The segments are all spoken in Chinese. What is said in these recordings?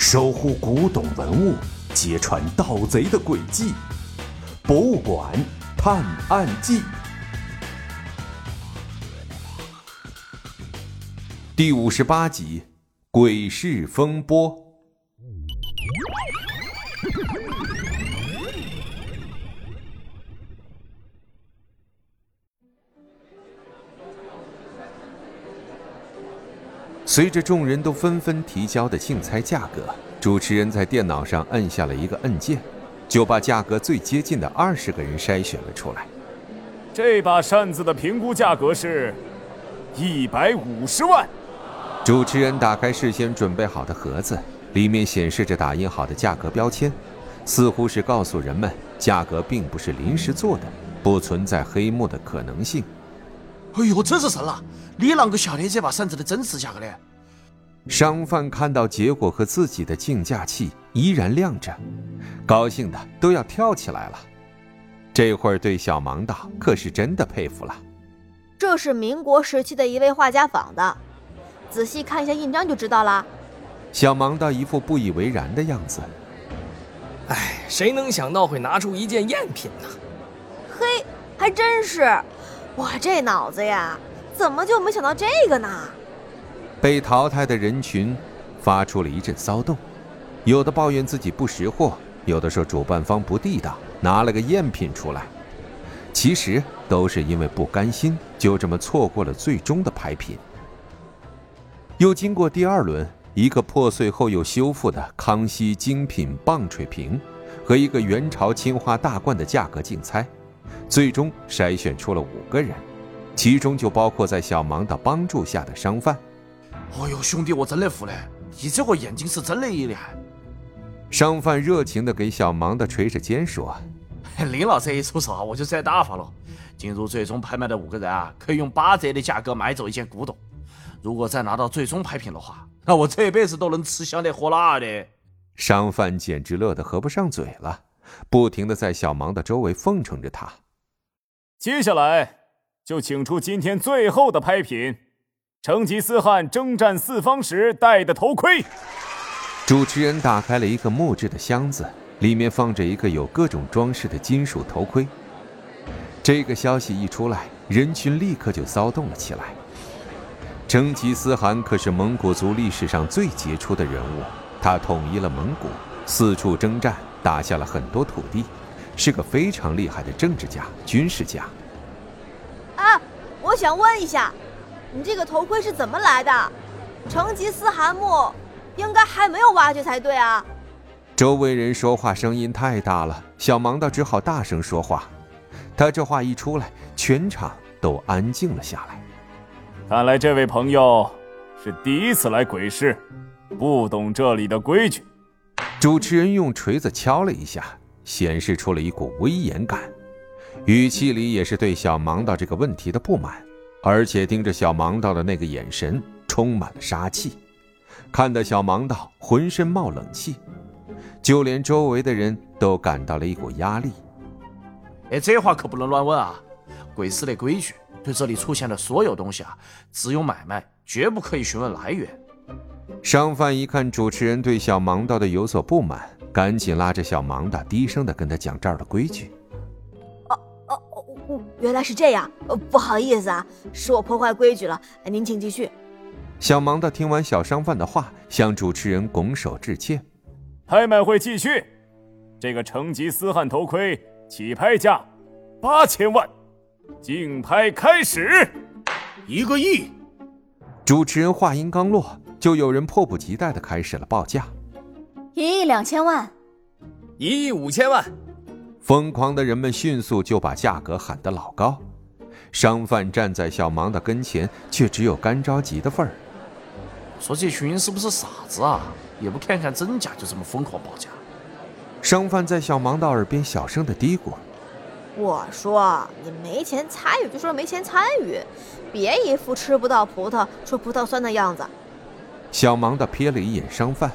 守护古董文物，揭穿盗贼的诡计，《博物馆探案记》第58集《鬼市风波》。随着众人都纷纷提交的竞猜价格，主持人在电脑上按下了一个按键，就把价格最接近的20个人筛选了出来。这把扇子的评估价格是150万。主持人打开事先准备好的盒子，里面显示着打印好的价格标签，似乎是告诉人们价格并不是临时做的，不存在黑幕的可能性。哎呦，真是神了！你啷个晓得这把扇子的真实价格呢？商贩看到结果和自己的竞价器依然亮着，高兴的都要跳起来了。这会儿对小盲道可是真的佩服了。这是民国时期的一位画家仿的，仔细看一下印章就知道了。小盲道一副不以为然的样子。哎，谁能想到会拿出一件赝品呢？嘿，还真是。我这脑子呀，怎么就没想到这个呢？被淘汰的人群发出了一阵骚动，有的抱怨自己不识货，有的说主办方不地道，拿了个赝品出来。其实都是因为不甘心，就这么错过了最终的牌品。又经过第2轮，一个破碎后又修复的康熙精品棒槌瓶和一个元朝青花大罐的价格竞猜，最终筛选出了5个人，其中就包括在小盲的帮助下的商贩。哎呦，兄弟，我真的服了，你这个眼睛是真的厉害。商贩热情地给小盲的捶着肩说：“林老这一出手，我就栽大发了。进入最终拍卖的5个人啊，可以用8折的价格买走一件古董。如果再拿到最终拍品的话，那我这辈子都能吃香的喝辣的。”商贩简直乐得合不上嘴了，不停地在小盲的周围奉承着他。接下来就请出今天最后的拍品，成吉思汗征战四方时戴的头盔。主持人打开了一个木质的箱子，里面放着一个有各种装饰的金属头盔。这个消息一出来，人群立刻就骚动了起来。成吉思汗可是蒙古族历史上最杰出的人物，他统一了蒙古，四处征战，打下了很多土地，是个非常厉害的政治家、军事家。啊，我想问一下，你这个头盔是怎么来的？成吉思汗墓应该还没有挖掘才对啊！周围人说话声音太大了，小盲道只好大声说话。他这话一出来，全场都安静了下来。看来这位朋友是第一次来鬼市，不懂这里的规矩。主持人用锤子敲了一下，显示出了一股威严感，语气里也是对小盲道这个问题的不满，而且盯着小盲道的那个眼神充满了杀气，看得小盲道浑身冒冷气，就连周围的人都感到了一股压力。哎，这话可不能乱问啊！鬼市的规矩，对这里出现的所有东西啊，只有买卖，绝不可以询问来源。商贩一看主持人对小盲道的有所不满，赶紧拉着小盲道低声的跟他讲这儿的规矩。原来是这样，不好意思啊，是我破坏规矩了，您请继续。小盲道听完小商贩的话，向主持人拱手致歉。拍卖会继续，这个成吉思汗头盔起拍价8000万，竞拍开始，1亿。主持人话音刚落，就有人迫不及待地开始了报价。12000万，15000万。疯狂的人们迅速就把价格喊得老高，商贩站在小盲的跟前，却只有干着急的份儿。说这群人是不是傻子啊？也不看看真假就这么疯狂报价。商贩在小盲的耳边小声的嘀咕：“我说你没钱参与就说没钱参与，别一副吃不到葡萄说葡萄酸的样子。”小盲道瞥了一眼商贩，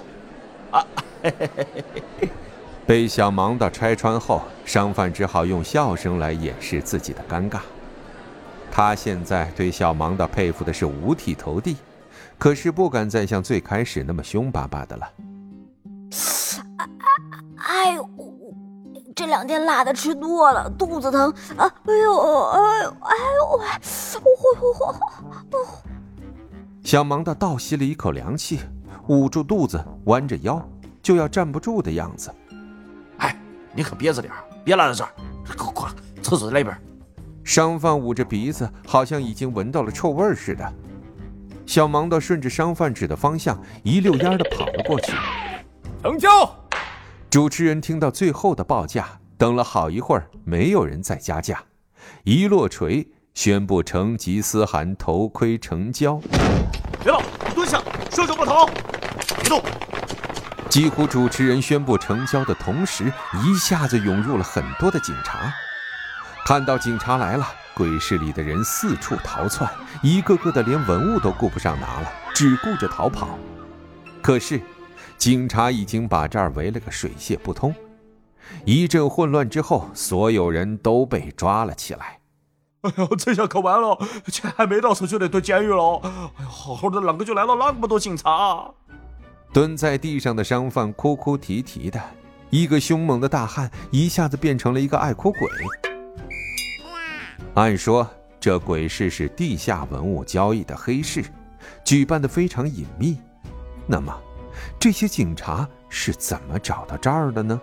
被小盲道拆穿后，商贩只好用笑声来掩饰自己的尴尬。他现在对小盲道佩服的是五体投地，可是不敢再像最开始那么凶巴巴的了。哎呦，这两天辣的吃多了，肚子疼啊！哎呦，哎呦，哎呦，我！小忙的倒吸了一口凉气，捂住肚子，弯着腰，就要站不住的样子。哎，你可憋着点，别烂在这儿，快，厕所那边。商贩捂着鼻子，好像已经闻到了臭味似的。小盲道顺着商贩指的方向一溜烟的跑了过去。成交！主持人听到最后的报价，等了好一会儿，没有人再加价，一落锤宣布成吉思汗头盔成交。别动，蹲下，双手抱头，别动。几乎主持人宣布成交的同时，一下子涌入了很多的警察。看到警察来了，鬼市里的人四处逃窜，一个个的连文物都顾不上拿了，只顾着逃跑。可是警察已经把这儿围了个水泄不通。一阵混乱之后，所有人都被抓了起来。哎呦，这下可完了，钱还没到手就得蹲监狱了。哎呦，好好的啷个就来了那么多警察。蹲在地上的商贩哭哭啼啼的，一个凶猛的大汉一下子变成了一个爱哭鬼。按说这鬼市是地下文物交易的黑市，举办的非常隐秘，那么这些警察是怎么找到这儿的呢？